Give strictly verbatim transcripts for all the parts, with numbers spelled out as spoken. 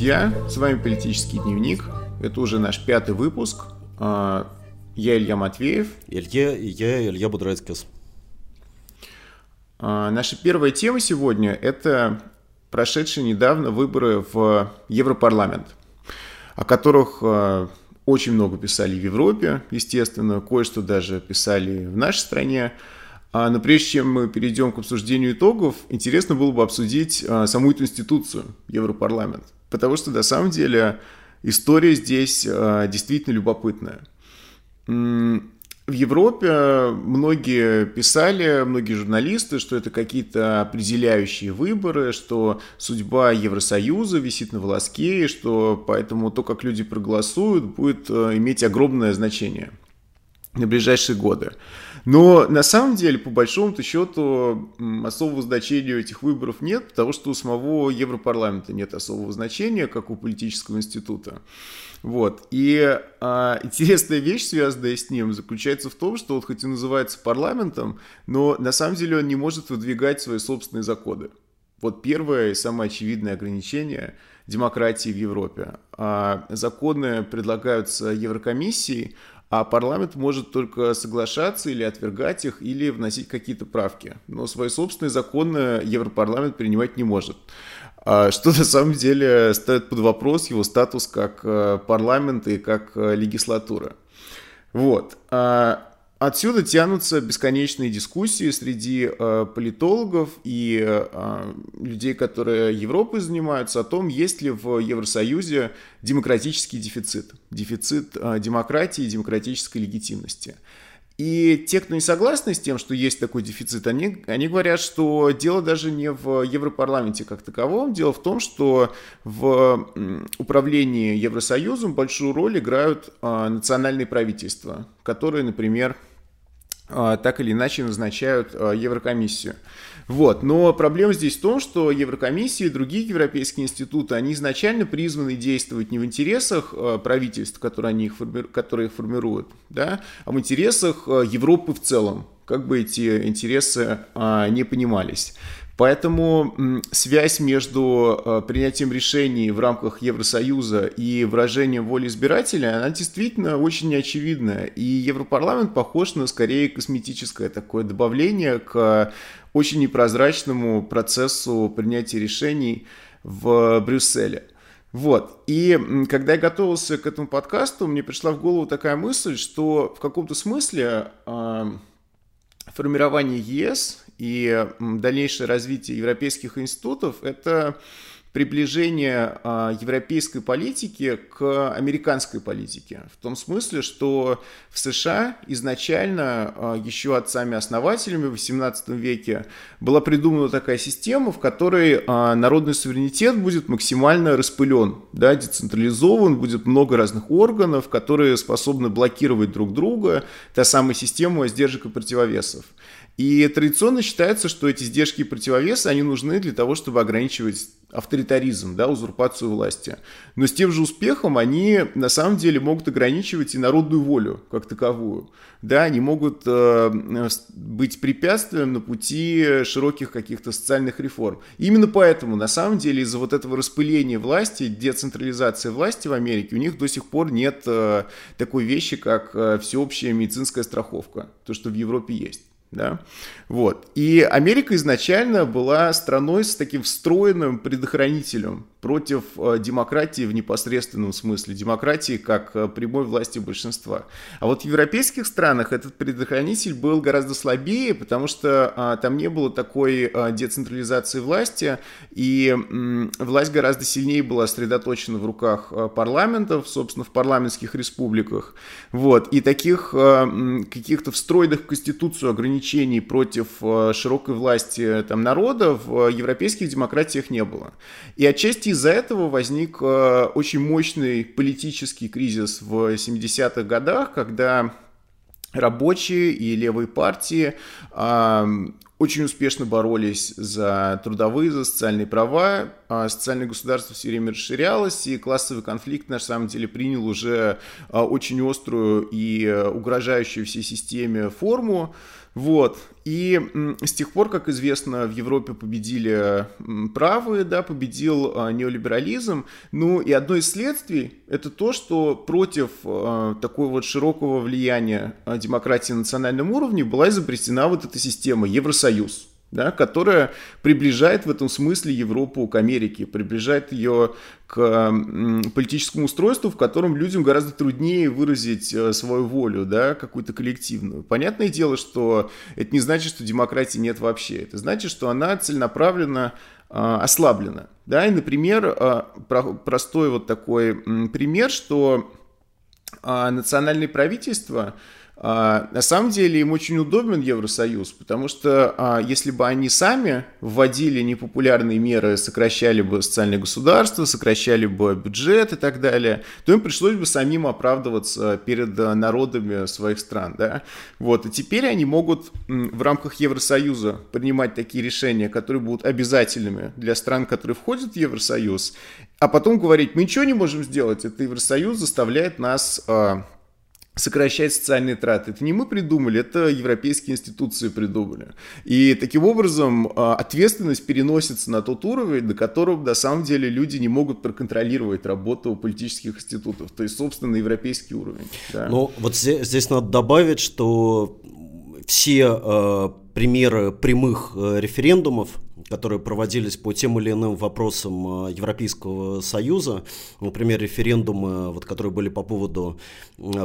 друзья, с вами «Политический дневник». Это уже наш пятый выпуск. Я Илья Матвеев. Илья, я Илья Будрайцкис. Наша первая тема сегодня – это прошедшие недавно выборы в Европарламент, о которых очень много писали в Европе, естественно, кое-что даже писали в нашей стране. Но прежде чем мы перейдем к обсуждению итогов, интересно было бы обсудить саму эту институцию, Европарламент. Потому что, на самом деле, история здесь действительно любопытная. В Европе многие писали, многие журналисты, что это какие-то определяющие выборы, что судьба Евросоюза висит на волоске, и что поэтому то, как люди проголосуют, будет иметь огромное значение на ближайшие годы. Но на самом деле, по большому-то счету, особого значения этих выборов нет, потому что у самого Европарламента нет особого значения, как у политического института. Вот. И а, интересная вещь, связанная с ним, заключается в том, что он хоть и называется парламентом, но на самом деле он не может выдвигать свои собственные законы. Вот первое и самое очевидное ограничение демократии в Европе. А, законы предлагаются Еврокомиссией, а парламент может только соглашаться или отвергать их, или вносить какие-то правки. Но свои собственные законы Европарламент принимать не может. Что на самом деле ставит под вопрос его статус как парламент и как легислатура. Вот. Отсюда тянутся бесконечные дискуссии среди политологов и людей, которые Европой занимаются, о том, есть ли в Евросоюзе демократический дефицит. Дефицит демократии и демократической легитимности. И те, кто не согласны с тем, что есть такой дефицит, они, они говорят, что дело даже не в Европарламенте как таковом. Дело в том, что в управлении Евросоюзом большую роль играют а, национальные правительства, которые, например, а, так или иначе назначают а, Еврокомиссию. Вот. Но проблема здесь в том, что Еврокомиссия и другие европейские институты, они изначально призваны действовать не в интересах правительств, которые, они их, форми... которые их формируют, да, а в интересах Европы в целом, как бы эти интересы а, не понимались. Поэтому м, связь между а, принятием решений в рамках Евросоюза и выражением воли избирателя, она действительно очень неочевидная. И Европарламент похож на скорее косметическое такое добавление к очень непрозрачному процессу принятия решений в Брюсселе. Вот. И когда я готовился к этому подкасту, мне пришла в голову такая мысль, что в каком-то смысле э, формирование ЕС и дальнейшее развитие европейских институтов – это приближение э, европейской политики к американской политике. В том смысле, что в США изначально э, еще отцами-основателями в восемнадцатом веке была придумана такая система, в которой э, народный суверенитет будет максимально распылен, да, децентрализован, будет много разных органов, которые способны блокировать друг друга, та самая система сдержек и противовесов. И традиционно считается, что эти сдержки и противовесы, они нужны для того, чтобы ограничивать авторитаризм, да, узурпацию власти. Но с тем же успехом они на самом деле могут ограничивать и народную волю как таковую. Да, они могут э, быть препятствием на пути широких каких-то социальных реформ. И именно поэтому на самом деле из-за вот этого распыления власти, децентрализации власти в Америке у них до сих пор нет э, такой вещи, как э, всеобщая медицинская страховка, то, что в Европе есть. Да? Вот. И Америка изначально была страной с таким встроенным предохранителем против демократии в непосредственном смысле, демократии как прямой власти большинства. А вот в европейских странах этот предохранитель был гораздо слабее, потому что а, там не было такой а, децентрализации власти, и м, власть гораздо сильнее была сосредоточена в руках парламентов, собственно, в парламентских республиках. Вот. И таких а, м, каких-то встроенных в Конституцию ограничений против а, широкой власти там, народа в а, европейских демократиях не было. И отчасти из-за этого возник очень мощный политический кризис в семидесятых годах, когда рабочие и левые партии очень успешно боролись за трудовые, за социальные права, социальное государство все время расширялось, и классовый конфликт, на самом деле, принял уже очень острую и угрожающую всей системе форму. Вот. И с тех пор, как известно, в Европе победили правые, да, победил неолиберализм. Ну и одно из следствий — это то, что против такой вот широкого влияния демократии на национальном уровне была изобретена вот эта система Евросоюз, да, которая приближает в этом смысле Европу к Америке, приближает ее к политическому устройству, в котором людям гораздо труднее выразить свою волю, да, какую-то коллективную. Понятное дело, что это не значит, что демократии нет вообще. Это значит, что она целенаправленно ослаблена. Да? И, например, простой вот такой пример, что национальные правительства... На самом деле им очень удобен Евросоюз, потому что если бы они сами вводили непопулярные меры, сокращали бы социальное государство, сокращали бы бюджет и так далее, то им пришлось бы самим оправдываться перед народами своих стран. Да? Вот. И теперь они могут в рамках Евросоюза принимать такие решения, которые будут обязательными для стран, которые входят в Евросоюз, а потом говорить: мы ничего не можем сделать, это Евросоюз заставляет нас... сокращать социальные траты. Это не мы придумали, это европейские институции придумали. И таким образом ответственность переносится на тот уровень, до которого на самом деле люди не могут проконтролировать работу политических институтов, то есть, собственно, европейский уровень. Да. Но вот здесь, здесь надо добавить, что все э, примеры прямых э, референдумов, которые проводились по тем или иным вопросам Европейского Союза, например, референдумы, вот, которые были по поводу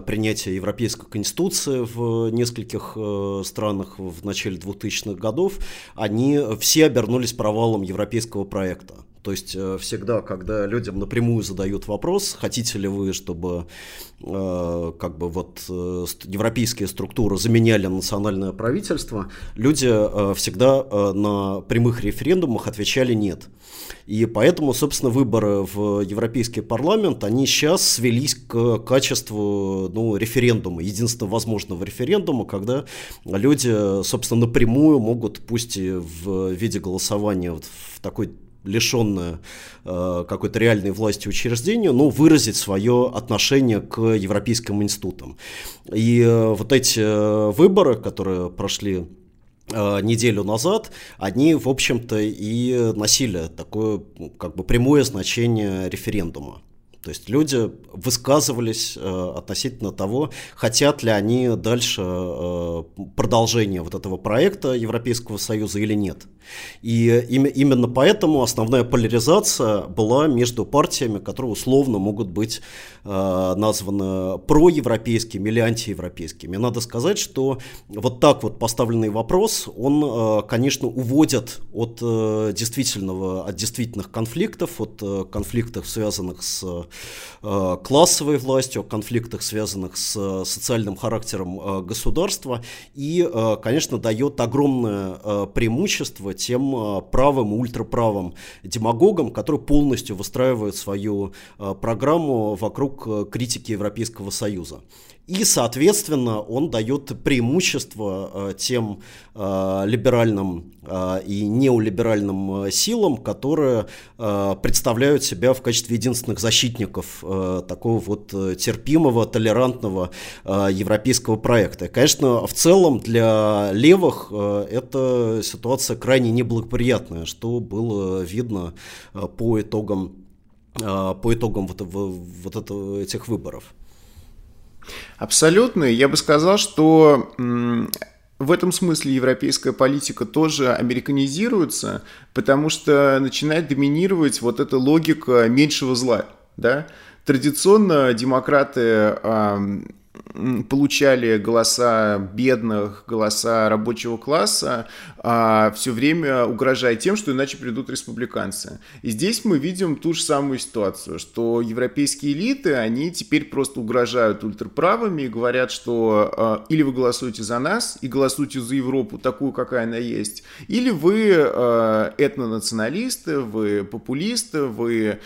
принятия Европейской Конституции в нескольких странах в начале двухтысячных годов, они все обернулись провалом европейского проекта. То есть всегда, когда людям напрямую задают вопрос, хотите ли вы, чтобы э, как бы вот э, европейские структуры заменяли национальное правительство, люди э, всегда э, на прямых референдумах отвечали нет. И поэтому, собственно, выборы в Европейский парламент, они сейчас свелись к качеству, ну, референдума, единственного возможного референдума, когда люди, собственно, напрямую могут, пусть и в виде голосования вот в такой лишенное э, какой-то реальной власти учреждению, но выразить свое отношение к европейским институтам. И э, вот эти э, выборы, которые прошли э, неделю назад, они, в общем-то, и носили такое, как бы, прямое значение референдума. То есть люди высказывались э, относительно того, хотят ли они дальше э, продолжения вот этого проекта Европейского Союза или нет. И им, именно поэтому основная поляризация была между партиями, которые условно могут быть э, названы проевропейскими или антиевропейскими. Надо сказать, что вот так вот поставленный вопрос, он, э, конечно, уводит от, э, действительного, от действительных конфликтов, от э, конфликтов, связанных с э, классовой властью, о конфликтах, связанных с э, социальным характером э, государства, и, э, конечно, дает огромное э, преимущество тем э, правым, ультраправым демагогам, которые полностью выстраивают свою э, программу вокруг э, критики Европейского Союза. И, соответственно, он дает преимущество э, тем э, либеральным э, и неолиберальным э, силам, которые э, представляют себя в качестве единственных защитников э, такого вот терпимого, толерантного э, европейского проекта. И, конечно, в целом для левых э, эта ситуация крайне неблагоприятная, что было видно э, по итогам, э, по итогам вот, вот это, этих выборов. Абсолютно. Я бы сказал, что в этом смысле европейская политика тоже американизируется, потому что начинает доминировать вот эта логика меньшего зла. Да? Традиционно демократы получали голоса бедных, голоса рабочего класса, все время угрожая тем, что иначе придут республиканцы. И здесь мы видим ту же самую ситуацию, что европейские элиты, они теперь просто угрожают ультраправыми и говорят, что или вы голосуете за нас и голосуете за Европу такую, какая она есть, или вы этнонационалисты, вы популисты, вы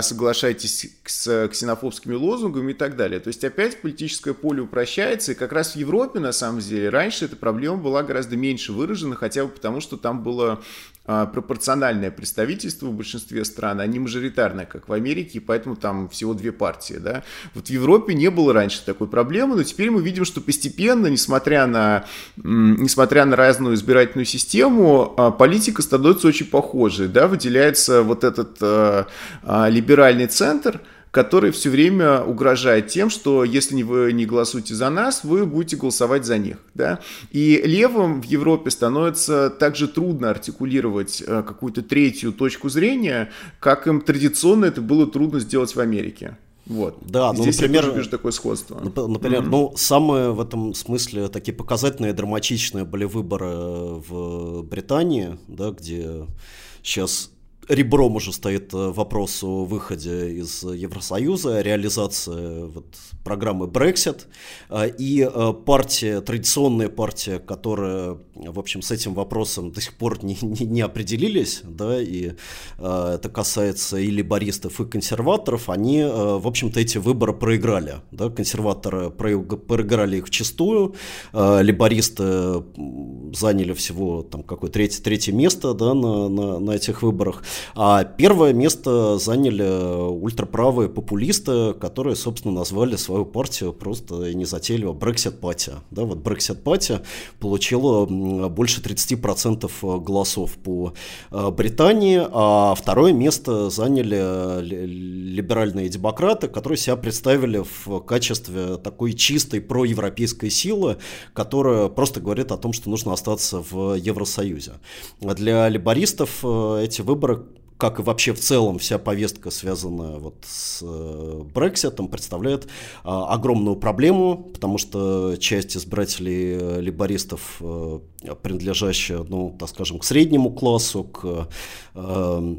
соглашаетесь с ксенофобскими лозунгами и так далее. То есть опять политическая поле упрощается, и как раз в Европе, на самом деле, раньше эта проблема была гораздо меньше выражена, хотя хотя бы потому, что там было пропорциональное представительство в большинстве стран, а не мажоритарное, как в Америке, и поэтому там всего две партии, да. Вот в Европе не было раньше такой проблемы, но теперь мы видим, что постепенно, несмотря на, несмотря на разную избирательную систему, политика становится очень похожей, да, выделяется вот этот а, а, либеральный центр, который все время угрожает тем, что если вы не голосуете за нас, вы будете голосовать за них. Да? И левым в Европе становится также трудно артикулировать какую-то третью точку зрения, как им традиционно это было трудно сделать в Америке. Вот. Да, ну, здесь, например, я тоже вижу такое сходство. Например, mm-hmm. ну, самые в этом смысле такие показательные, драматичные были выборы в Британии, да, где сейчас... ребром уже стоит вопрос о выходе из Евросоюза, реализации вот программы Brexit, и партия, традиционная партия, которая, в общем, с этим вопросом до сих пор не, не, не определились, да, и это касается и лейбористов, и консерваторов, они, в общем-то, эти выборы проиграли, да, консерваторы проиграли их вчистую, лейбористы заняли всего там какое-то третье, третье место, да, на, на, на этих выборах. А первое место заняли ультраправые популисты, которые, собственно, назвали свою партию просто и незатейливо Brexit Party. Да, вот Brexit Party получила больше тридцать процентов голосов по Британии, а второе место заняли либеральные демократы, которые себя представили в качестве такой чистой проевропейской силы, которая просто говорит о том, что нужно остаться в Евросоюзе. Для либористов эти выборы, как и вообще в целом вся повестка, связанная вот с Брекситом, представляет а, огромную проблему, потому что часть избирателей лейбористов, а, принадлежащая, ну, так скажем, к среднему классу, к а,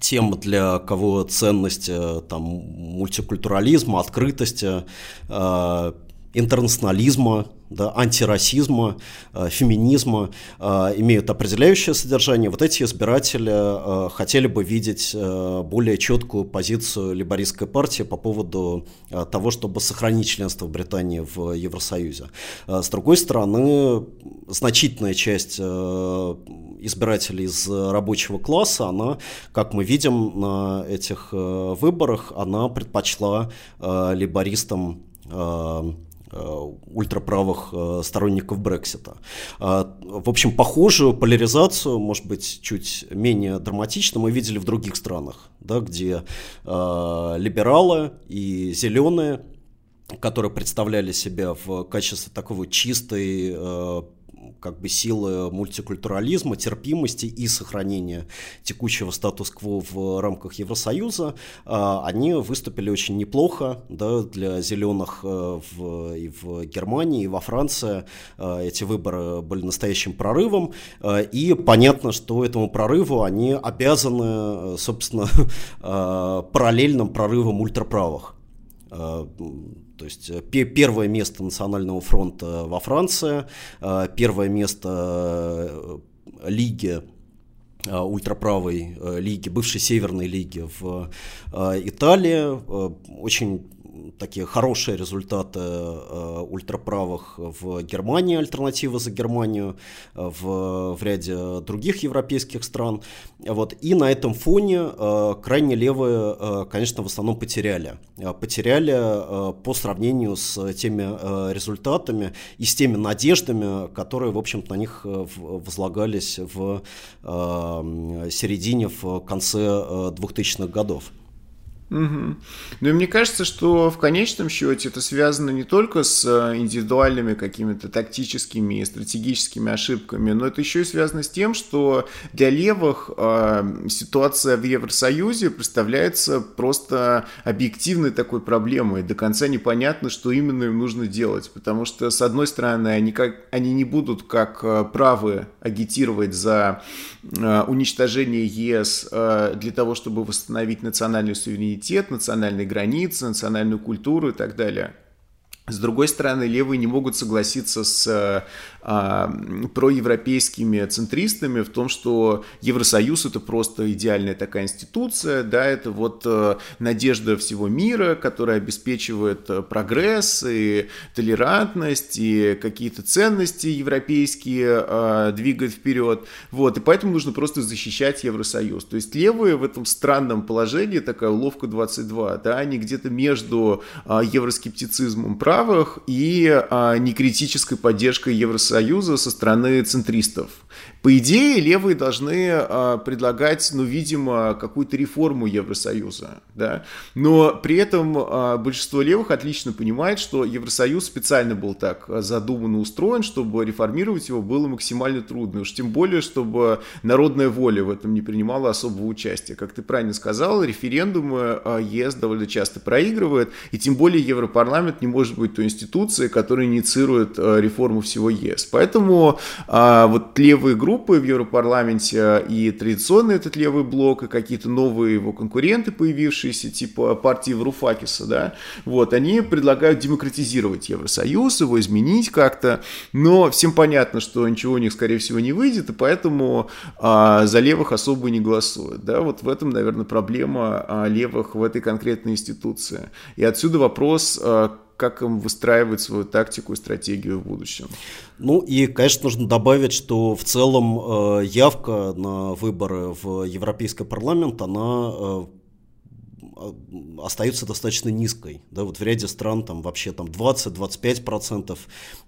тем, для кого ценности там, мультикультурализма, открытости, а, интернационализма, да, антирасизма, э, феминизма э, имеют определяющее содержание. Вот эти избиратели э, хотели бы видеть э, более четкую позицию лейбористской партии по поводу э, того, чтобы сохранить членство Британии в Евросоюзе. Э, с другой стороны, значительная часть э, избирателей из рабочего класса, она, как мы видим на этих э, выборах, она предпочла э, лейбористам э, ультраправых сторонников Брексита. В общем, похожую поляризацию, может быть, чуть менее драматично, мы видели в других странах, да, где э, либералы и зеленые, которые представляли себя в качестве такого чистой э, как бы силы мультикультурализма, терпимости и сохранения текущего статус-кво в рамках Евросоюза, они выступили очень неплохо, да, для зеленых в, и в Германии, и во Франции. Эти выборы были настоящим прорывом, и понятно, что этому прорыву они обязаны, собственно, параллельным прорывом ультраправых. То есть первое место Национального фронта во Франции, первое место Лиги, ультраправой Лиги, бывшей Северной Лиги в Италии, очень такие хорошие результаты э, ультраправых в Германии, «Альтернатива за Германию», в, в ряде других европейских стран. Вот. И на этом фоне э, крайне левые, э, конечно, в основном потеряли. Потеряли э, по сравнению с теми э, результатами и с теми надеждами, которые, в общем-то, на них возлагались в э, середине, в конце э, двухтысячных годов. Угу. Ну и мне кажется, что в конечном счете это связано не только с индивидуальными какими-то тактическими и стратегическими ошибками, но это еще и связано с тем, что для левых э, ситуация в Евросоюзе представляется просто объективной такой проблемой. До конца непонятно, что именно им нужно делать, потому что, с одной стороны, они, как, они не будут как правы агитировать за э, уничтожение ЕС э, для того, чтобы восстановить национальную суверенитет, национальные границы, национальную культуру и так далее. С другой стороны, левые не могут согласиться с а, проевропейскими центристами в том, что Евросоюз — это просто идеальная такая институция, да, это вот надежда всего мира, которая обеспечивает прогресс и толерантность, и какие-то ценности европейские а, двигает вперед. Вот, и поэтому нужно просто защищать Евросоюз. То есть левые в этом странном положении, такая уловка двадцать два, да, они где-то между а, евроскептицизмом прав и а, некритической поддержкой Евросоюза со стороны центристов. По идее, левые должны а, предлагать, ну, видимо, какую-то реформу Евросоюза, да? Но при этом а, большинство левых отлично понимает, что Евросоюз специально был так задуман и устроен, чтобы реформировать его было максимально трудно, уж тем более, чтобы народная воля в этом не принимала особого участия. Как ты правильно сказал, референдумы а, ЕС довольно часто проигрывает, и тем более Европарламент не может быть той институции, которая инициирует реформу всего ЕС. Поэтому а, вот левые группы в Европарламенте и традиционный этот левый блок, и какие-то новые его конкуренты, появившиеся, типа партии Вароуфакиса, да, вот, они предлагают демократизировать Евросоюз, его изменить как-то, но всем понятно, что ничего у них, скорее всего, не выйдет, и поэтому а, за левых особо не голосуют, да, вот в этом, наверное, проблема а, левых в этой конкретной институции. И отсюда вопрос, а, как им выстраивать свою тактику и стратегию в будущем. Ну и, конечно, нужно добавить, что в целом э, явка на выборы в Европейский парламент, она э, остается достаточно низкой. Да, вот в ряде стран там вообще там, двадцать-двадцать пять процентов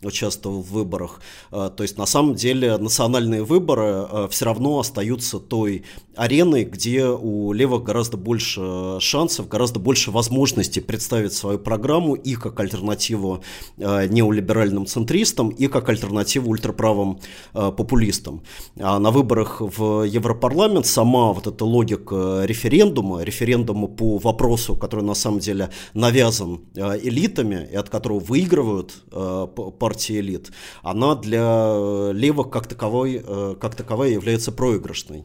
участвовал в выборах. Э, то есть на самом деле национальные выборы э, все равно остаются той ареной, где у левых гораздо больше шансов, гораздо больше возможностей представить свою программу и как альтернативу э, неолиберальным центристам, и как альтернативу ультраправым э, популистам. А на выборах в Европарламент сама вот эта логика референдума, референдума по вопросу, который на самом деле навязан э, элитами и от которого выигрывают э, партии элит, она для левых как таковой, э, как таковой является проигрышной.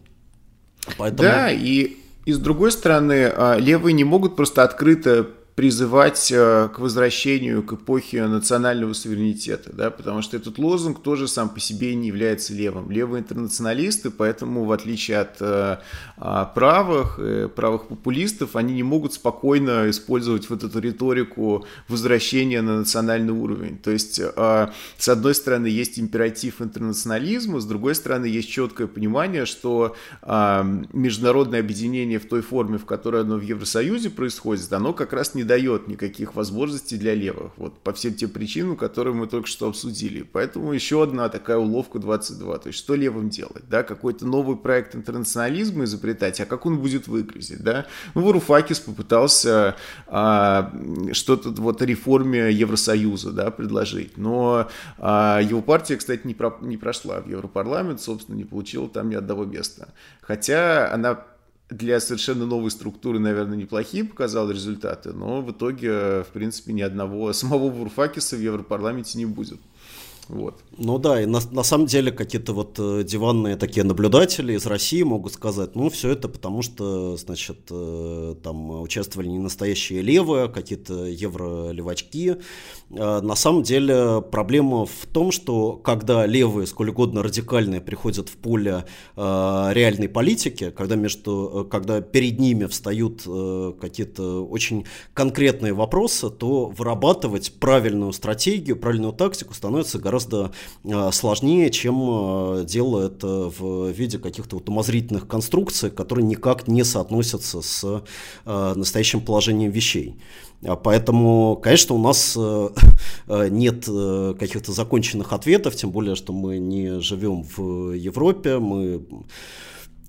Поэтому... Да, и, и с другой стороны, левые не могут просто открыто призывать к возвращению к эпохе национального суверенитета, да, потому что этот лозунг тоже сам по себе не является левым. Левые интернационалисты, поэтому в отличие от а, правых, правых популистов, они не могут спокойно использовать вот эту риторику возвращения на национальный уровень. То есть, а, с одной стороны, есть императив интернационализма, с другой стороны, есть четкое понимание, что а, международное объединение в той форме, в которой оно в Евросоюзе происходит, оно как раз не дает никаких возможностей для левых. Вот по всем тем причинам, которые мы только что обсудили. Поэтому еще одна такая уловка двадцать два. То есть что левым делать? Да? Какой-то новый проект интернационализма изобретать, а как он будет выглядеть? Да? Ну, Вароуфакис попытался а, что-то вот о реформе Евросоюза, да, предложить. Но а, его партия, кстати, не, про, не прошла в Европарламент, собственно, не получила там ни одного места. Хотя она для совершенно новой структуры, наверное, неплохие показал результаты, но в итоге, в принципе, ни одного самого Вароуфакиса в Европарламенте не будет. Вот. Ну да, и на, на самом деле какие-то вот диванные такие наблюдатели из России могут сказать, ну все это потому что, значит, там участвовали не настоящие левые, какие-то евролевачки. На самом деле проблема в том, что когда левые, сколь угодно радикальные, приходят в поле реальной политики, когда, между, когда перед ними встают какие-то очень конкретные вопросы, то вырабатывать правильную стратегию, правильную тактику становится гораздо гораздо сложнее, чем дело это в виде каких-то вот умозрительных конструкций, которые никак не соотносятся с настоящим положением вещей. Поэтому, конечно, у нас нет каких-то законченных ответов, тем более, что мы не живем в Европе, мы...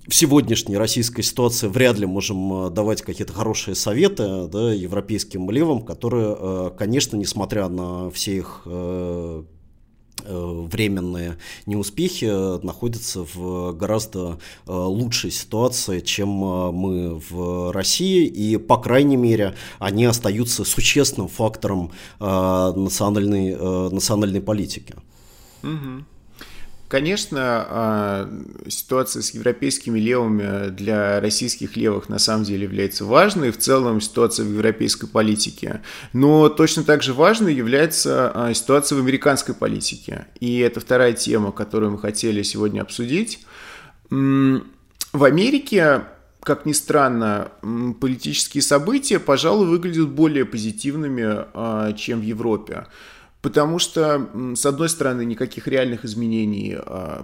В сегодняшней российской ситуации вряд ли можем давать какие-то хорошие советы, да, европейским левым, которые, конечно, несмотря на все их временные неуспехи, находятся в гораздо лучшей ситуации, чем мы в России, и, по крайней мере, они остаются существенным фактором национальной, национальной политики. Угу. Конечно, ситуация с европейскими левыми для российских левых на самом деле является важной, в целом ситуация в европейской политике, но точно так же важной является ситуация в американской политике, и это вторая тема, которую мы хотели сегодня обсудить. В Америке, как ни странно, политические события, пожалуй, выглядят более позитивными, чем в Европе. Потому что, с одной стороны, никаких реальных изменений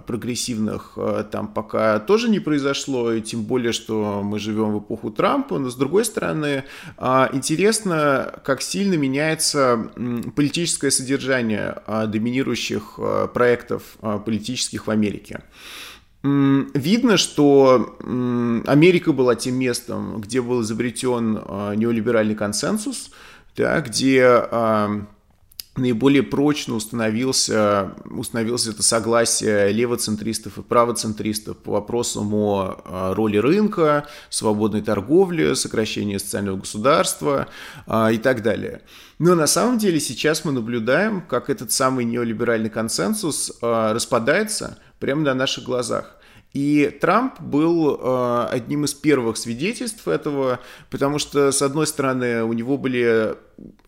прогрессивных там пока тоже не произошло, и тем более, что мы живем в эпоху Трампа, но, с другой стороны, интересно, как сильно меняется политическое содержание доминирующих проектов политических в Америке. Видно, что Америка была тем местом, где был изобретен неолиберальный консенсус, да, где наиболее прочно установился, установилось это согласие левоцентристов и правоцентристов по вопросам о роли рынка, свободной торговли, сокращении социального государства и так далее. Но на самом деле сейчас мы наблюдаем, как этот самый неолиберальный консенсус распадается прямо на наших глазах. И Трамп был одним из первых свидетельств этого, потому что, с одной стороны, у него были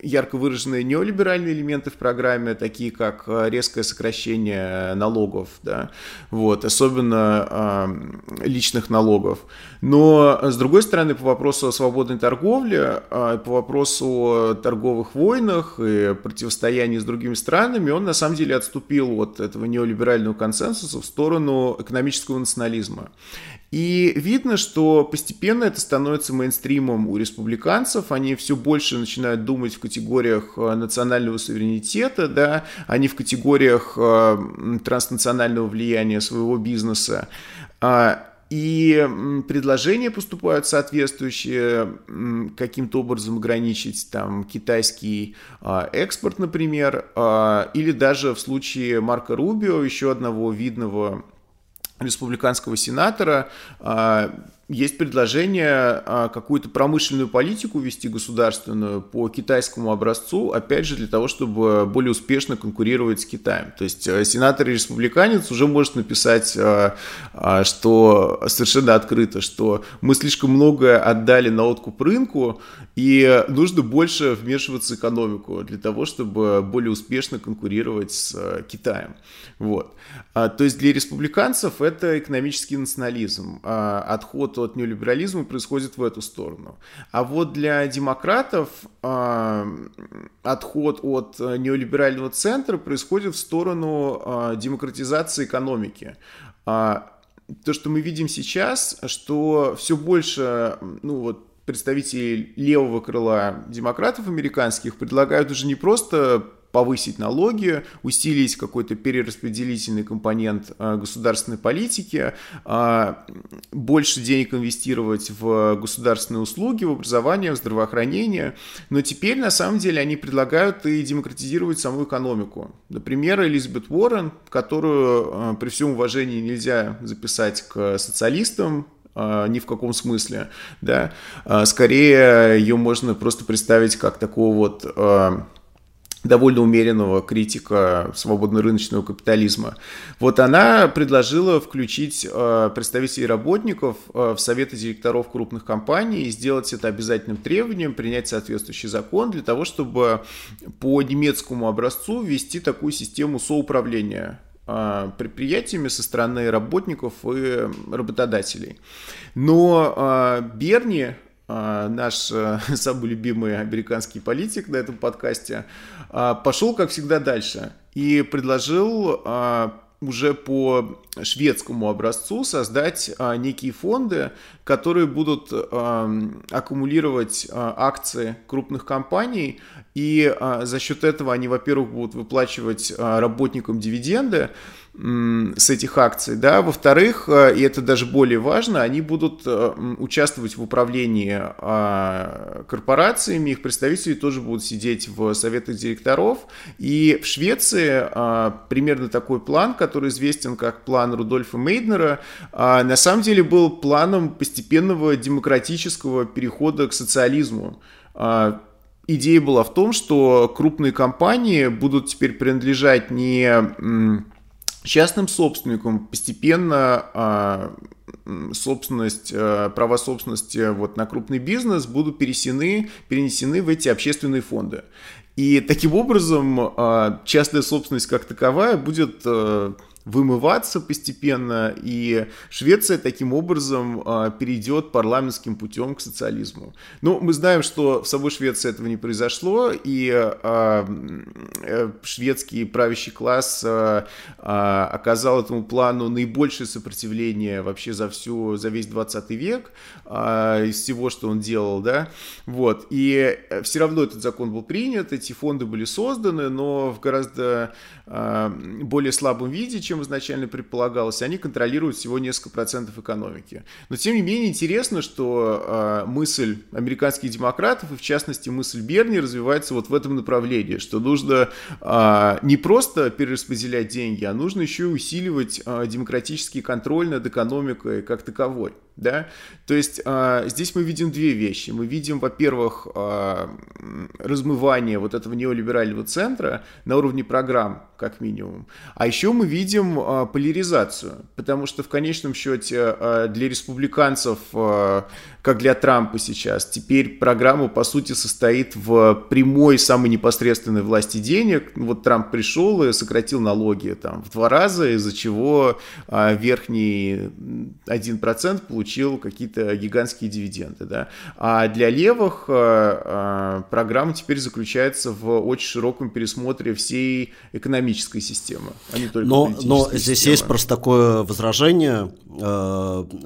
ярко выраженные неолиберальные элементы в программе, такие как резкое сокращение налогов, да, вот, особенно э, личных налогов. Но, с другой стороны, по вопросу о свободной торговле, э, по вопросу о торговых войнах и противостоянии с другими странами, он на самом деле отступил от этого неолиберального консенсуса в сторону экономического национализма. И видно, что постепенно это становится мейнстримом у республиканцев, они все больше начинают думать в категориях национального суверенитета, да, а не в категориях транснационального влияния своего бизнеса. И предложения поступают соответствующие, каким-то образом ограничить там китайский экспорт, например, или даже в случае Марка Рубио, еще одного видного республиканского сенатора, есть предложение какую-то промышленную политику вести государственную по китайскому образцу, опять же для того, чтобы более успешно конкурировать с Китаем. То есть сенатор и республиканец уже может написать, что совершенно открыто, что мы слишком многое отдали на откуп рынку и нужно больше вмешиваться в экономику для того, чтобы более успешно конкурировать с Китаем. Вот. То есть для республиканцев это экономический национализм, отход от неолиберализма происходит в эту сторону. А вот для демократов э, отход от неолиберального центра происходит в сторону э, демократизации экономики. Э, то, что мы видим сейчас, что все больше, ну вот, представители левого крыла демократов американских предлагают уже не просто повысить налоги, усилить какой-то перераспределительный компонент государственной политики, больше денег инвестировать в государственные услуги, в образование, в здравоохранение. Но теперь, на самом деле, они предлагают и демократизировать саму экономику. Например, Элизабет Уоррен, которую при всем уважении нельзя записать к социалистам, ни в каком смысле, да, скорее ее можно просто представить как такого вот довольно умеренного критика свободно-рыночного капитализма. Вот она предложила включить представителей работников в советы директоров крупных компаний и сделать это обязательным требованием, принять соответствующий закон для того, чтобы по немецкому образцу ввести такую систему соуправления предприятиями со стороны работников и работодателей. Но Берни, наш самый любимый американский политик на этом подкасте, пошел, как всегда, дальше и предложил уже по шведскому образцу создать некие фонды, которые будут аккумулировать акции крупных компаний, и за счет этого они, во-первых, будут выплачивать работникам дивиденды с этих акций, да, во-вторых, и это даже более важно, они будут участвовать в управлении корпорациями, их представители тоже будут сидеть в советах директоров, и в Швеции примерно такой план, который известен как план Рудольфа Мейднера, на самом деле был планом постепенного демократического перехода к социализму. Идея была в том, что крупные компании будут теперь принадлежать не частным собственникам постепенно а, собственность, а, права собственности вот, на крупный бизнес будут перенесены, перенесены в эти общественные фонды. И таким образом а, частная собственность как таковая будет а, вымываться постепенно, и Швеция таким образом а, перейдет парламентским путем к социализму. Но мы знаем, что в самой Швеции этого не произошло, и а, шведский правящий класс а, а, оказал этому плану наибольшее сопротивление вообще за всю, за весь двадцатый век, а, из всего, что он делал, да, вот, и все равно этот закон был принят, эти фонды были созданы, но в гораздо а, более слабом виде, чем изначально предполагалось. Они контролируют всего несколько процентов экономики. Но, тем не менее, интересно, что э, мысль американских демократов, и в частности мысль Берни, развивается вот в этом направлении, что нужно э, не просто перераспределять деньги, а нужно еще и усиливать э, демократический контроль над экономикой как таковой. Да? То есть э, здесь мы видим две вещи. Мы видим, во-первых, э, размывание вот этого неолиберального центра на уровне программ, как минимум. А еще мы видим э, поляризацию, потому что в конечном счете э, для республиканцев, э, как для Трампа сейчас, теперь программа, по сути, состоит в прямой, самой непосредственной власти денег. Вот Трамп пришел и сократил налоги там, в два раза, из-за чего э, верхний один процент получил получил какие-то гигантские дивиденды, да? А для левых а, а, программа теперь заключается в очень широком пересмотре всей экономической системы, а не только но, политической но здесь системы. Есть просто такое возражение,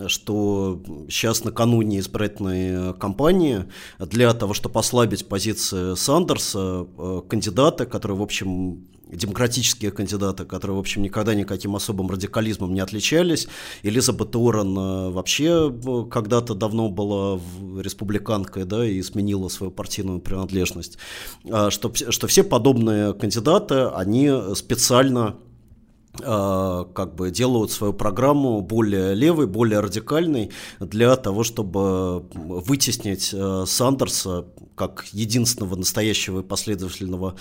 что сейчас накануне избирательной кампании для того, чтобы ослабить позиции Сандерса, кандидаты, которые, в общем, демократические кандидаты, которые, в общем, никогда никаким особым радикализмом не отличались. Элизабет Уоррен вообще когда-то давно была республиканкой, да, и сменила свою партийную принадлежность. Что, что все подобные кандидаты, они специально как бы делают свою программу более левой, более радикальной для того, чтобы вытеснить Сандерса как единственного настоящего и последовательного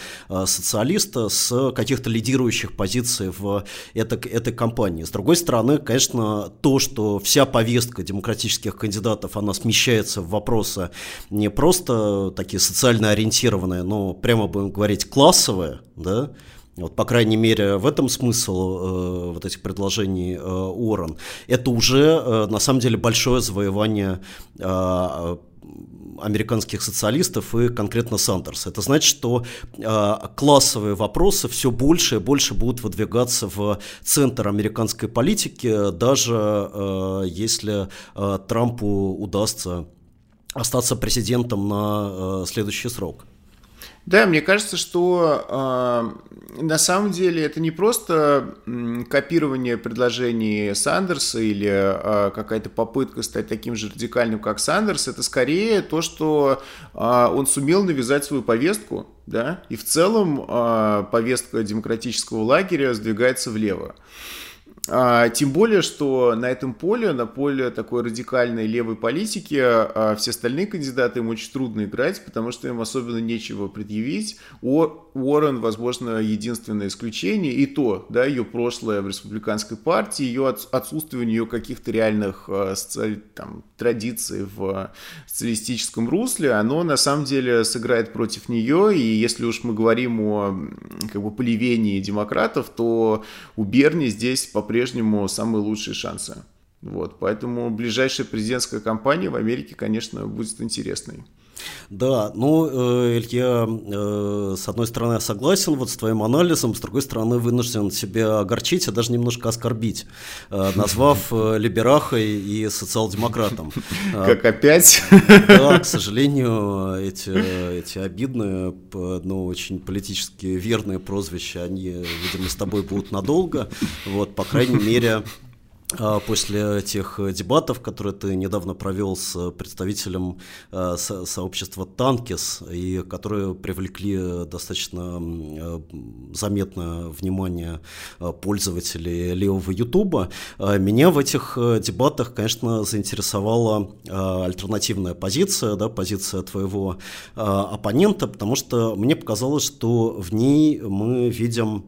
социалиста с каких-то лидирующих позиций в этой, этой кампании. С другой стороны, конечно, то, что вся повестка демократических кандидатов, она смещается в вопросы не просто такие социально ориентированные, но прямо будем говорить классовые, да, вот, по крайней мере, в этом смысл э, вот этих предложений э, Уоррен. Это уже, э, на самом деле, большое завоевание э, американских социалистов и конкретно Сандерса. Это значит, что э, классовые вопросы все больше и больше будут выдвигаться в центр американской политики, даже э, если э, Трампу удастся остаться президентом на э, следующий срок. Да, мне кажется, что э, на самом деле это не просто э, копирование предложений Сандерса или э, какая-то попытка стать таким же радикальным, как Сандерс, это скорее то, что э, он сумел навязать свою повестку, да, и в целом э, повестка демократического лагеря сдвигается влево. Тем более, что на этом поле, на поле такой радикальной левой политики, все остальные кандидаты им очень трудно играть, потому что им особенно нечего предъявить. Уоррен, возможно, единственное исключение, и то, да, ее прошлое в республиканской партии, ее отсутствие у нее каких-то реальных там, традиций в социалистическом русле, оно на самом деле сыграет против нее, и если уж мы говорим о как бы поливении демократов, то у Берни здесь по-прежнему по-прежнему самые лучшие шансы. Вот. Поэтому ближайшая президентская кампания в Америке, конечно, будет интересной. Да, ну, Илья, с одной стороны, я согласен вот с твоим анализом, с другой стороны, вынужден себя огорчить, а даже немножко оскорбить, назвав либерахой и социал-демократом. Как опять? Да, к сожалению, эти, эти обидные, но очень политически верные прозвища, они, видимо, с тобой будут надолго, вот, по крайней мере... После тех дебатов, которые ты недавно провел с представителем сообщества «Танкис», и которые привлекли достаточно заметное внимание пользователей левого Ютуба, меня в этих дебатах, конечно, заинтересовала альтернативная позиция, да, позиция твоего оппонента, потому что мне показалось, что в ней мы видим...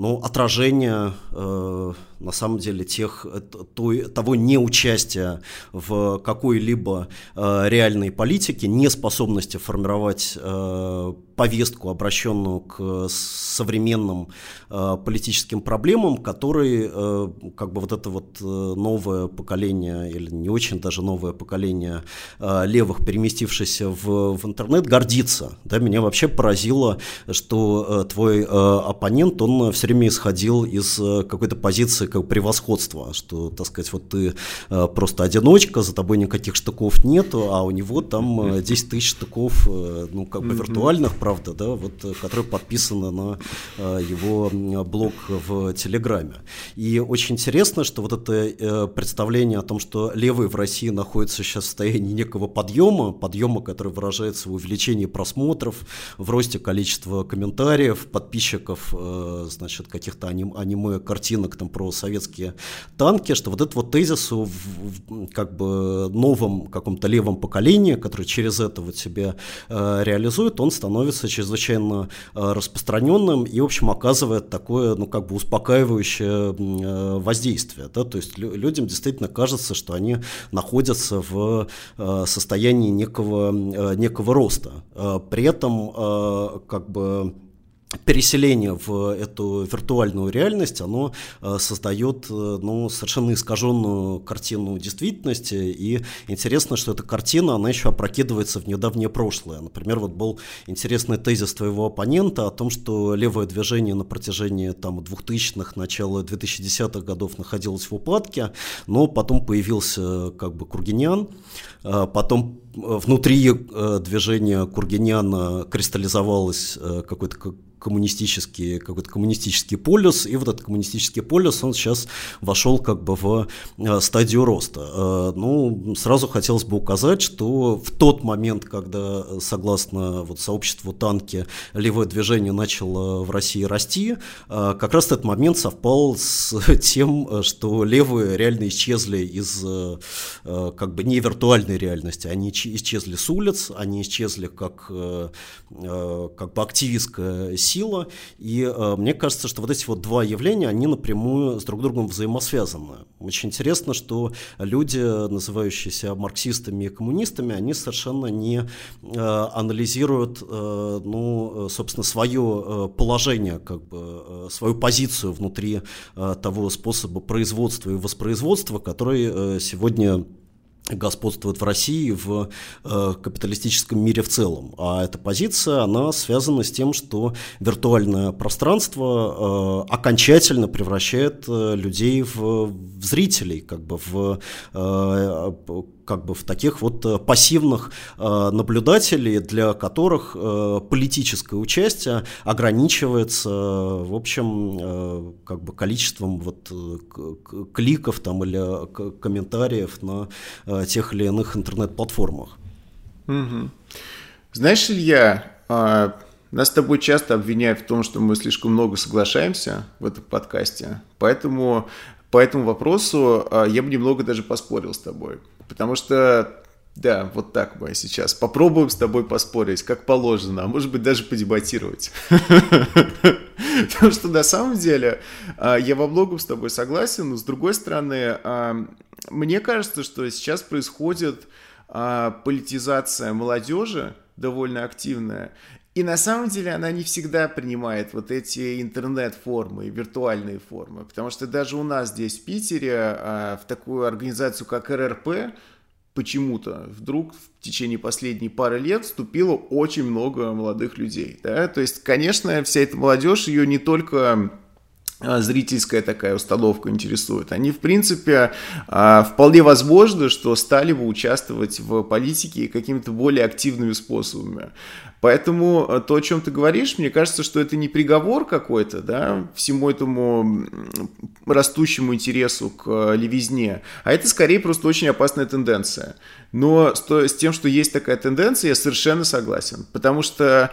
ну, отражение, э, на самом деле, тех, той, того неучастия в какой-либо э, реальной политике, неспособности формировать э, повестку, обращенную к современным э, политическим проблемам, которые э, как бы вот это вот новое поколение, или не очень даже новое поколение э, левых, переместившихся в, в интернет, гордится. Да, меня вообще поразило, что э, твой э, оппонент, он все время исходил из э, какой-то позиции как превосходства, что, так сказать, вот ты э, просто одиночка, за тобой никаких штыков нету, а у него там э, десять тысяч штыков, э, ну, как бы виртуальных, правда, да, вот, которые подписаны на э, его блог в Телеграме. И очень интересно, что вот это э, представление о том, что левые в России находятся сейчас в состоянии некого подъема, подъема, который выражается в увеличении просмотров, в росте количества комментариев, подписчиков, э, значит, каких-то аним- аниме-картинок там про советские танки, что вот этот вот тезис в, в как бы новом каком-то левом поколении, который через это вот себя э, реализует, он становится чрезвычайно э, распространенным и, в общем, оказывает такое, ну, как бы успокаивающее э, воздействие, да, то есть лю- людям действительно кажется, что они находятся в э, состоянии некого, э, некого роста. Э, при этом, э, как бы, переселение в эту виртуальную реальность, оно создает, ну, совершенно искаженную картину действительности, и интересно, что эта картина, она еще опрокидывается в недавнее прошлое. Например, вот был интересный тезис твоего оппонента о том, что левое движение на протяжении там двухтысячных, начала две тысячи десятых годов находилось в упадке, но потом появился как бы Кургинян, потом внутри движения Кургиняна кристаллизовалось какой-то коммунистический, какой-то коммунистический полюс, и вот этот коммунистический полюс, он сейчас вошел как бы в стадию роста. Ну, сразу хотелось бы указать, что в тот момент, когда, согласно вот сообществу танки, левое движение начало в России расти, как раз этот момент совпал с тем, что левые реально исчезли из как бы не виртуальной реальности, они исчезли с улиц, они исчезли как, как бы активистская сила, сила, и э, мне кажется, что вот эти вот два явления, они напрямую с друг другом взаимосвязаны. Очень интересно, что люди, называющиеся марксистами и коммунистами, они совершенно не э, анализируют, э, ну, собственно, свое положение, как бы, э, свою позицию внутри э, того способа производства и воспроизводства, который э, сегодня господствует в России, в э, капиталистическом мире в целом. А эта позиция, она связана с тем, что виртуальное пространство э, окончательно превращает э, людей в, в зрителей, как бы в э, как бы в таких вот пассивных э, наблюдателей, для которых э, политическое участие ограничивается, э, в общем, э, как бы количеством вот, э, кликов там, или к- комментариев на э, тех или иных интернет-платформах. Угу. Знаешь, Илья, э, нас с тобой часто обвиняют в том, что мы слишком много соглашаемся в этом подкасте, поэтому по этому вопросу э, я бы немного даже поспорил с тобой. Потому что, да, вот так мы сейчас попробуем с тобой поспорить, как положено, а может быть даже подебатировать. Потому что на самом деле я во многом с тобой согласен, но с другой стороны, мне кажется, что сейчас происходит политизация молодежи довольно активная. И на самом деле она не всегда принимает вот эти интернет-формы, виртуальные формы, потому что даже у нас здесь, в Питере, в такую организацию, как эр эр пэ, почему-то вдруг в течение последней пары лет вступило очень много молодых людей. Да? То есть, конечно, вся эта молодежь, ее не только зрительская такая установка интересует. Они, в принципе, вполне возможно, что стали бы участвовать в политике какими-то более активными способами. Поэтому то, о чем ты говоришь, мне кажется, что это не приговор какой-то, да, всему этому растущему интересу к левизне, а это скорее просто очень опасная тенденция. Но с тем, что есть такая тенденция, я совершенно согласен, потому что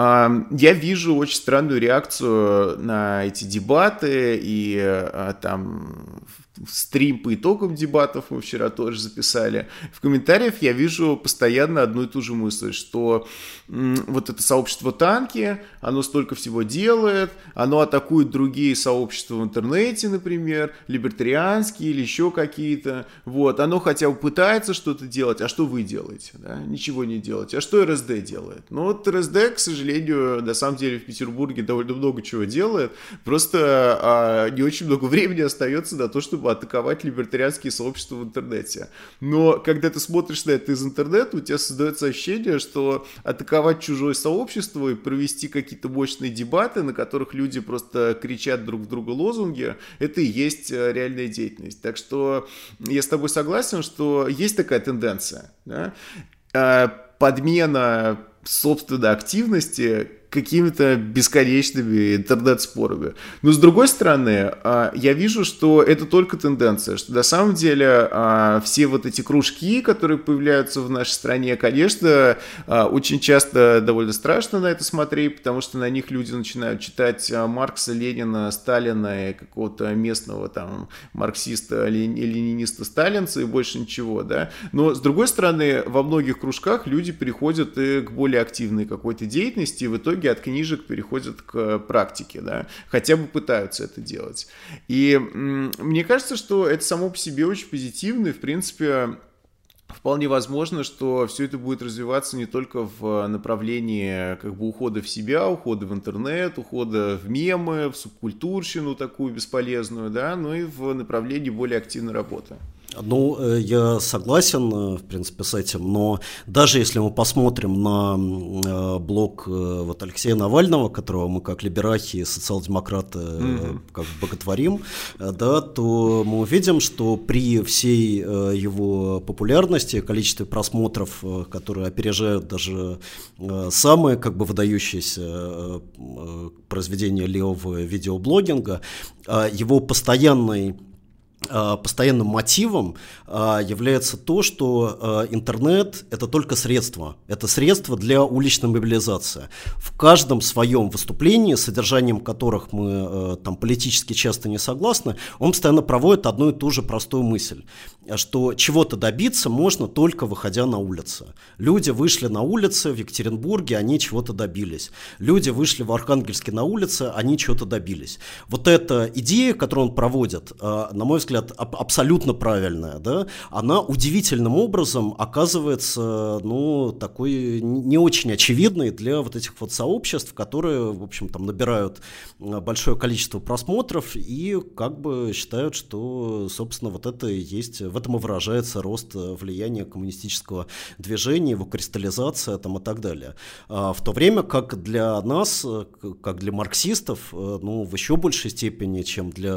Я вижу очень странную реакцию на эти дебаты и там стрим по итогам дебатов мы вчера тоже записали. В комментариях я вижу постоянно одну и ту же мысль, что вот это сообщество танки, оно столько всего делает, оно атакует другие сообщества в интернете, например, либертарианские или еще какие-то. Вот, оно хотя бы пытается что-то делать, а что вы делаете? Да? Ничего не делаете. А что эр эс дэ делает? Ну вот эр эс дэ, к сожалению, на самом деле в Петербурге довольно много чего делает, просто а, не очень много времени остается на то, чтобы атаковать либертарианские сообщества в интернете. Но когда ты смотришь на это из интернета, у тебя создается ощущение, что атаковать чужое сообщество и провести какие-то мощные дебаты, на которых люди просто кричат друг другу лозунги, это и есть реальная деятельность. Так что я с тобой согласен, что есть такая тенденция, да? Подмена собственно активности какими-то бесконечными интернет-спорами. Но, с другой стороны, я вижу, что это только тенденция, что на самом деле все вот эти кружки, которые появляются в нашей стране, конечно, очень часто довольно страшно на это смотреть, потому что на них люди начинают читать Маркса, Ленина, Сталина и какого-то местного там марксиста, лениниста, сталинца и больше ничего, да. Но, с другой стороны, во многих кружках люди переходят и к более активной какой-то деятельности, и в итоге от книжек переходят к практике, да, хотя бы пытаются это делать. И м- мне кажется, что это само по себе очень позитивно, и, в принципе, вполне возможно, что все это будет развиваться не только в направлении как бы ухода в себя, ухода в интернет, ухода в мемы, в субкультурщину такую бесполезную, да, но и в направлении более активной работы. Ну, я согласен, в принципе, с этим, но даже если мы посмотрим на блог вот Алексея Навального, которого мы как либерахи и социал-демократы mm-hmm. как боготворим, да, то мы увидим, что при всей его популярности, количестве просмотров, которые опережают даже самые как бы выдающиеся произведения левого видеоблогинга, его постоянный постоянным мотивом является то, что интернет – это только средство. Это средство для уличной мобилизации. В каждом своем выступлении, с содержанием которых мы там, политически часто не согласны, он постоянно проводит одну и ту же простую мысль, что чего-то добиться можно только выходя на улицы. Люди вышли на улицы в Екатеринбурге, они чего-то добились. Люди вышли в Архангельске на улицы, они чего-то добились. Вот эта идея, которую он проводит, на мой взгляд, абсолютно правильная, да, она удивительным образом оказывается, ну, такой не очень очевидной для вот этих вот сообществ, которые, в общем, там набирают большое количество просмотров и как бы считают, что, собственно, вот это и есть, в этом и выражается рост влияния коммунистического движения, его кристаллизация там и так далее. В то время как для нас, как для марксистов, ну, в еще большей степени, чем для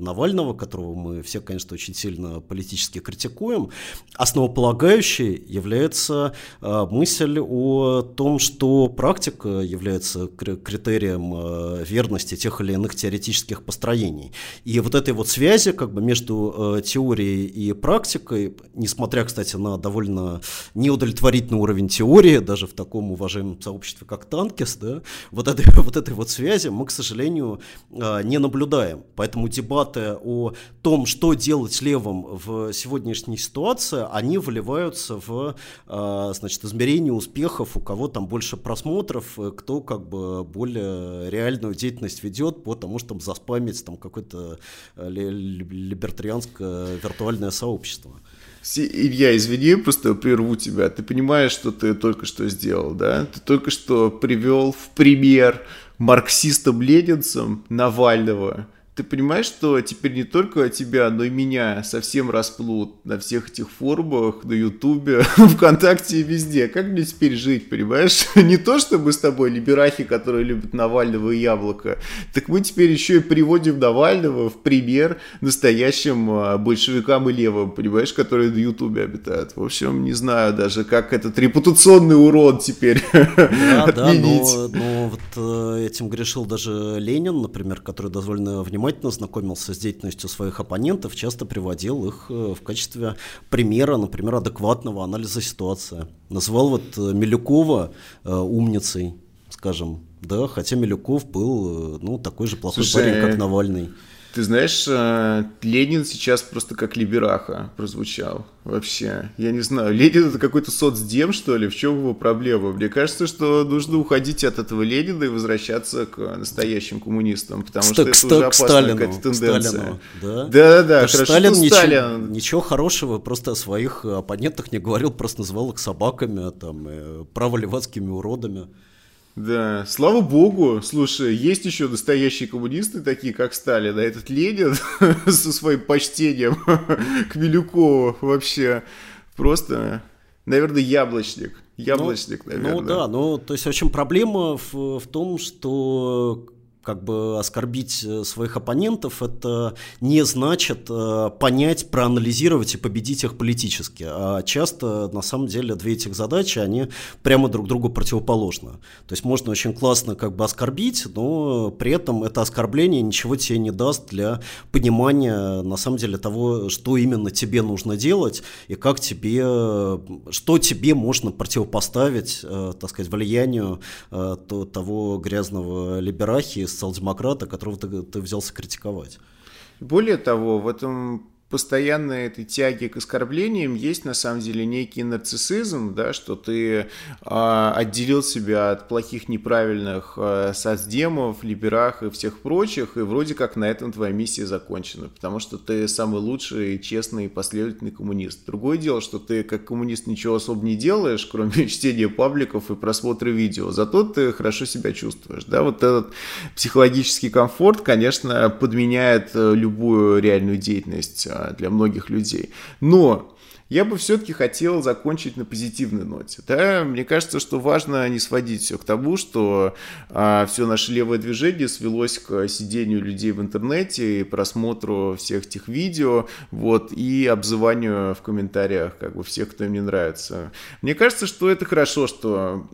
Навального, которого мы все, конечно, очень сильно политически критикуем, основополагающей является э, мысль о том, что практика является критерием э, верности тех или иных теоретических построений. И вот этой вот связи как бы между э, теорией и практикой, несмотря, кстати, на довольно неудовлетворительный уровень теории, даже в таком уважаемом сообществе, как Танкис, да, вот, этой, вот этой вот связи мы, к сожалению, э, не наблюдаем. Поэтому дебаты о том, что делать левым в сегодняшней ситуации, они выливаются в, значит, измерение успехов, у кого там больше просмотров, кто как бы более реальную деятельность ведет, потому что там заспамить там какое-то либертарианское виртуальное сообщество. Илья, извини, просто прерву тебя. Ты понимаешь, что ты только что сделал, да? Ты только что привел в пример марксистам-ленинцам Навального. Ты понимаешь, что теперь не только тебя, но и меня совсем расплут на всех этих форумах, на Ютубе, ВКонтакте и везде. Как мне теперь жить, понимаешь? Не то, что мы с тобой либерахи, которые любят Навального и Яблоко, так мы теперь еще и приводим Навального в пример настоящим большевикам и левым, понимаешь, которые на Ютубе обитают. В общем, не знаю даже, как этот репутационный урон теперь да, отменить. Да, но, но вот этим грешил даже Ленин, например, который довольно внимательно знакомился с деятельностью своих оппонентов, часто приводил их в качестве примера, например, адекватного анализа ситуации. Назвал вот Милюкова умницей. скажем, да, хотя Милюков был, ну, такой же плохой Слушай, парень, как Навальный. Ты знаешь, Ленин сейчас просто как либераха прозвучал вообще. Я не знаю, Ленин — это какой-то соцдем, что ли? В чем его проблема? Мне кажется, что нужно уходить от этого Ленина и возвращаться к настоящим коммунистам, потому Ст- что это к- уже опасная какая-то тенденция. Да-да-да, хорошо, Сталин, Сталин. Ничего, ничего хорошего просто о своих оппонентах не говорил, просто называл их собаками, там, праволевацкими уродами. Да, слава богу, слушай, есть еще настоящие коммунисты, такие как Сталин, а этот Ленин со своим почтением к Милюкову вообще просто, наверное, яблочник, яблочник, ну, наверное. Ну да, ну то есть, в общем, проблема в, в том, что как бы оскорбить своих оппонентов — это не значит понять, проанализировать и победить их политически. А часто, на самом деле, две этих задачи, они прямо друг другу противоположны. То есть можно очень классно как бы оскорбить, но при этом это оскорбление ничего тебе не даст для понимания, на самом деле, того, что именно тебе нужно делать и как тебе, что тебе можно противопоставить, так сказать, влиянию того грязного либерахи, социал-демократа, которого ты, ты взялся критиковать. Более того, в этом постоянной этой тяге к оскорблениям есть на самом деле некий нарциссизм, да, что ты э, отделил себя от плохих, неправильных э, соцдемов, либерах и всех прочих, и вроде как на этом твоя миссия закончена, потому что ты самый лучший, честный и последовательный коммунист. Другое дело, что ты как коммунист ничего особо не делаешь, кроме чтения пабликов и просмотра видео, зато ты хорошо себя чувствуешь. Да? Вот этот психологический комфорт, конечно, подменяет любую реальную деятельность для многих людей. Но я бы все-таки хотел закончить на позитивной ноте. Да? Мне кажется, что важно не сводить все к тому, что а, все наше левое движение свелось к сидению людей в интернете и просмотру всех этих видео, вот, и обзыванию в комментариях как бы всех, кто им не нравится. Мне кажется, что это хорошо, что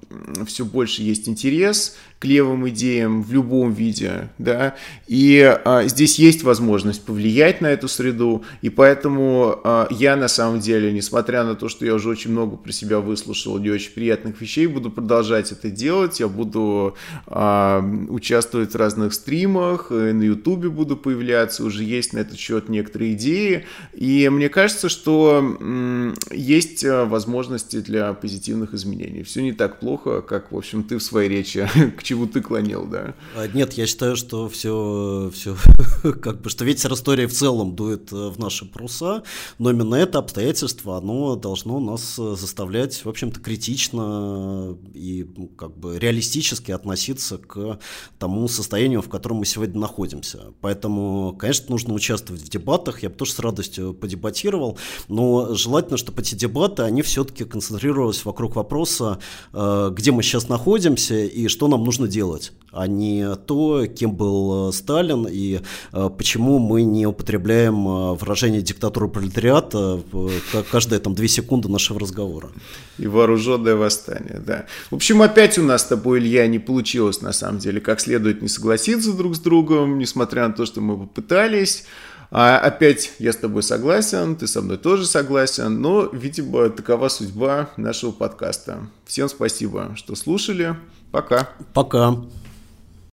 все больше есть интерес к левым идеям в любом виде, да, и а, здесь есть возможность повлиять на эту среду, и поэтому а, я на самом деле, несмотря на то, что я уже очень много про себя выслушал не очень приятных вещей, буду продолжать это делать, я буду а, участвовать в разных стримах, на Ютубе буду появляться, уже есть на этот счет некоторые идеи, и мне кажется, что м- есть возможности для позитивных изменений, все не так плохо, как, в общем, ты в своей речи к чего ты клонил, да? Нет, я считаю, что все, все как бы, что ветер истории в целом дует в наши паруса, но именно это обстоятельство, оно должно нас заставлять, в общем-то, критично и как бы реалистически относиться к тому состоянию, в котором мы сегодня находимся. Поэтому, конечно, нужно участвовать в дебатах, я бы тоже с радостью подебатировал, но желательно, чтобы эти дебаты, они все-таки концентрировались вокруг вопроса, где мы сейчас находимся и что нам нужно нужно делать, а не то, кем был Сталин и э, почему мы не употребляем э, выражение «диктатура пролетариата» э, каждые там две секунды нашего разговора. И вооруженное восстание, да. В общем, опять у нас с тобой, Илья, не получилось, на самом деле, как следует не согласиться друг с другом, несмотря на то, что мы попытались. А опять я с тобой согласен, ты со мной тоже согласен, но, видимо, такова судьба нашего подкаста. Всем спасибо, что слушали. Пока. Пока.